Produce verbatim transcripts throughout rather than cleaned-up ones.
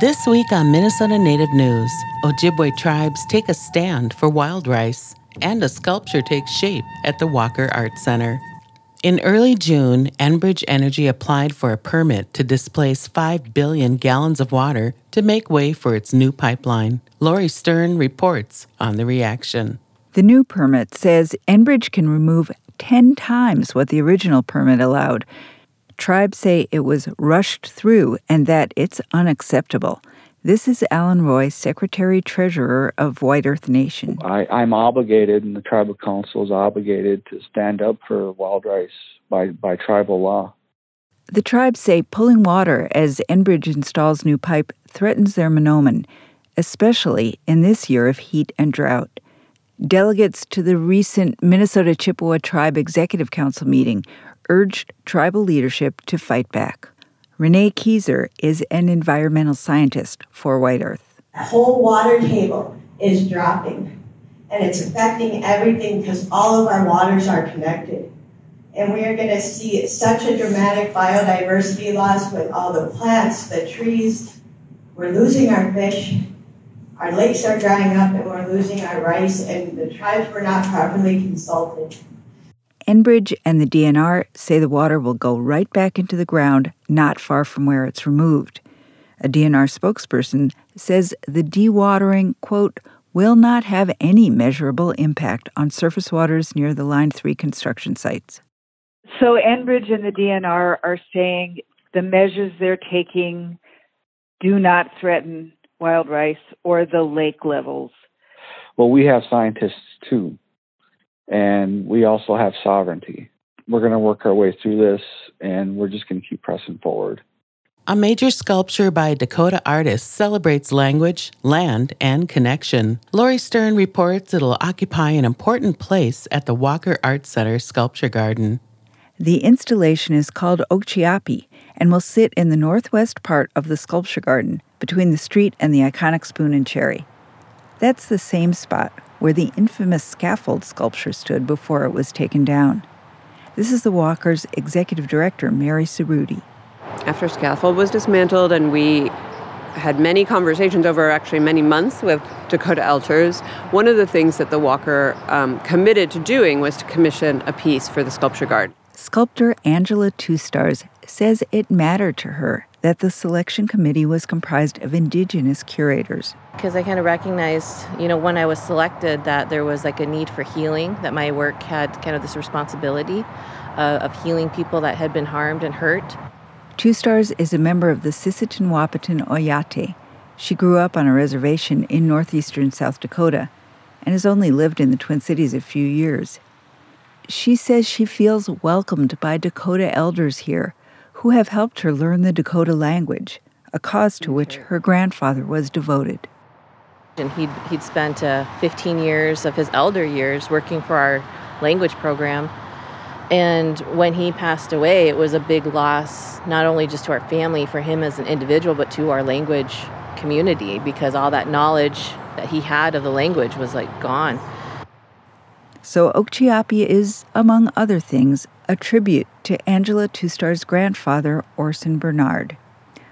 This week on Minnesota Native News, Ojibwe tribes take a stand for wild rice, and a sculpture takes shape at the Walker Art Center. In early June, Enbridge Energy applied for a permit to displace five billion gallons of water to make way for its new pipeline. Lori Stern reports on the reaction. The new permit says Enbridge can remove ten times what the original permit allowed. Tribes say it was rushed through and that it's unacceptable. This is Alan Roy, Secretary-Treasurer of White Earth Nation. I, I'm obligated, and the Tribal Council is obligated, to stand up for wild rice by, by tribal law. The tribes say pulling water as Enbridge installs new pipe threatens their manoomin, especially in this year of heat and drought. Delegates to the recent Minnesota Chippewa Tribe Executive Council meeting urged tribal leadership to fight back. Renee Kieser is an environmental scientist for White Earth. The whole water table is dropping, and it's affecting everything because all of our waters are connected. And we are going to see such a dramatic biodiversity loss with all the plants, the trees. We're losing our fish. Our lakes are drying up, and we're losing our rice, and the tribes were not properly consulted. Enbridge and the D N R say the water will go right back into the ground not far from where it's removed. A D N R spokesperson says the dewatering, quote, will not have any measurable impact on surface waters near the Line three construction sites. So Enbridge and the D N R are saying the measures they're taking do not threaten wild rice or the lake levels. Well, we have scientists, too. And we also have sovereignty. We're going to work our way through this, and we're just going to keep pressing forward. A major sculpture by a Dakota artist celebrates language, land, and connection. Lori Stern reports it'll occupy an important place at the Walker Art Center Sculpture Garden. The installation is called Occhiapi and will sit in the northwest part of the sculpture garden between the street and the iconic Spoon and Cherry. That's the same spot where the infamous scaffold sculpture stood before it was taken down. This is the Walker's executive director, Mary Cerruti. After scaffold was dismantled, and we had many conversations over actually many months with Dakota elders, one of the things that the Walker um, committed to doing was to commission a piece for the sculpture garden. Sculptor Angela Two Stars says it mattered to her that the selection committee was comprised of Indigenous curators. Because I kind of recognized, you know, when I was selected, that there was like a need for healing, that my work had kind of this responsibility uh, of healing people that had been harmed and hurt. Two Stars is a member of the Sisseton-Wahpeton Oyate. She grew up on a reservation in northeastern South Dakota and has only lived in the Twin Cities a few years. She says she feels welcomed by Dakota elders here, who have helped her learn the Dakota language, a cause to which her grandfather was devoted. And he'd, he'd spent uh, fifteen years of his elder years working for our language program. And when he passed away, it was a big loss, not only just to our family, for him as an individual, but to our language community, because all that knowledge that he had of the language was like gone. So Occhiapi is, among other things, a tribute to Angela Two Stars' grandfather, Orson Bernard.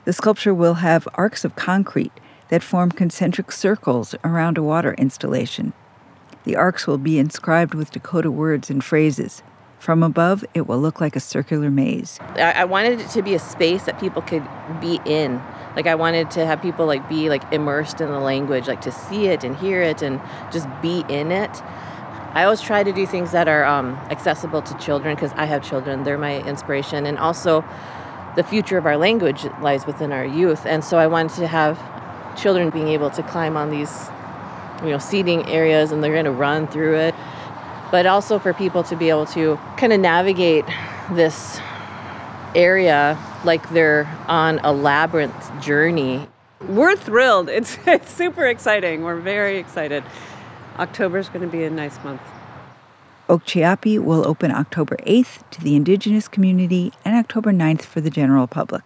The sculpture will have arcs of concrete that form concentric circles around a water installation. The arcs will be inscribed with Dakota words and phrases. From above, it will look like a circular maze. I wanted it to be a space that people could be in. Like, I wanted to have people like be like immersed in the language, like to see it and hear it and just be in it. I always try to do things that are um, accessible to children, because I have children. They're my inspiration. And also, the future of our language lies within our youth. And so I wanted to have children being able to climb on these, you know, seating areas, and they're going to run through it. But also for people to be able to kind of navigate this area like they're on a labyrinth journey. We're thrilled. It's, it's super exciting. We're very excited. October is going to be a nice month. Occhiapi will open October eighth to the Indigenous community and October ninth for the general public.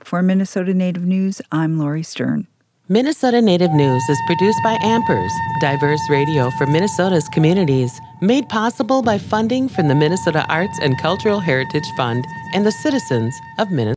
For Minnesota Native News, I'm Lori Stern. Minnesota Native News is produced by Ampers, diverse radio for Minnesota's communities, made possible by funding from the Minnesota Arts and Cultural Heritage Fund and the citizens of Minnesota.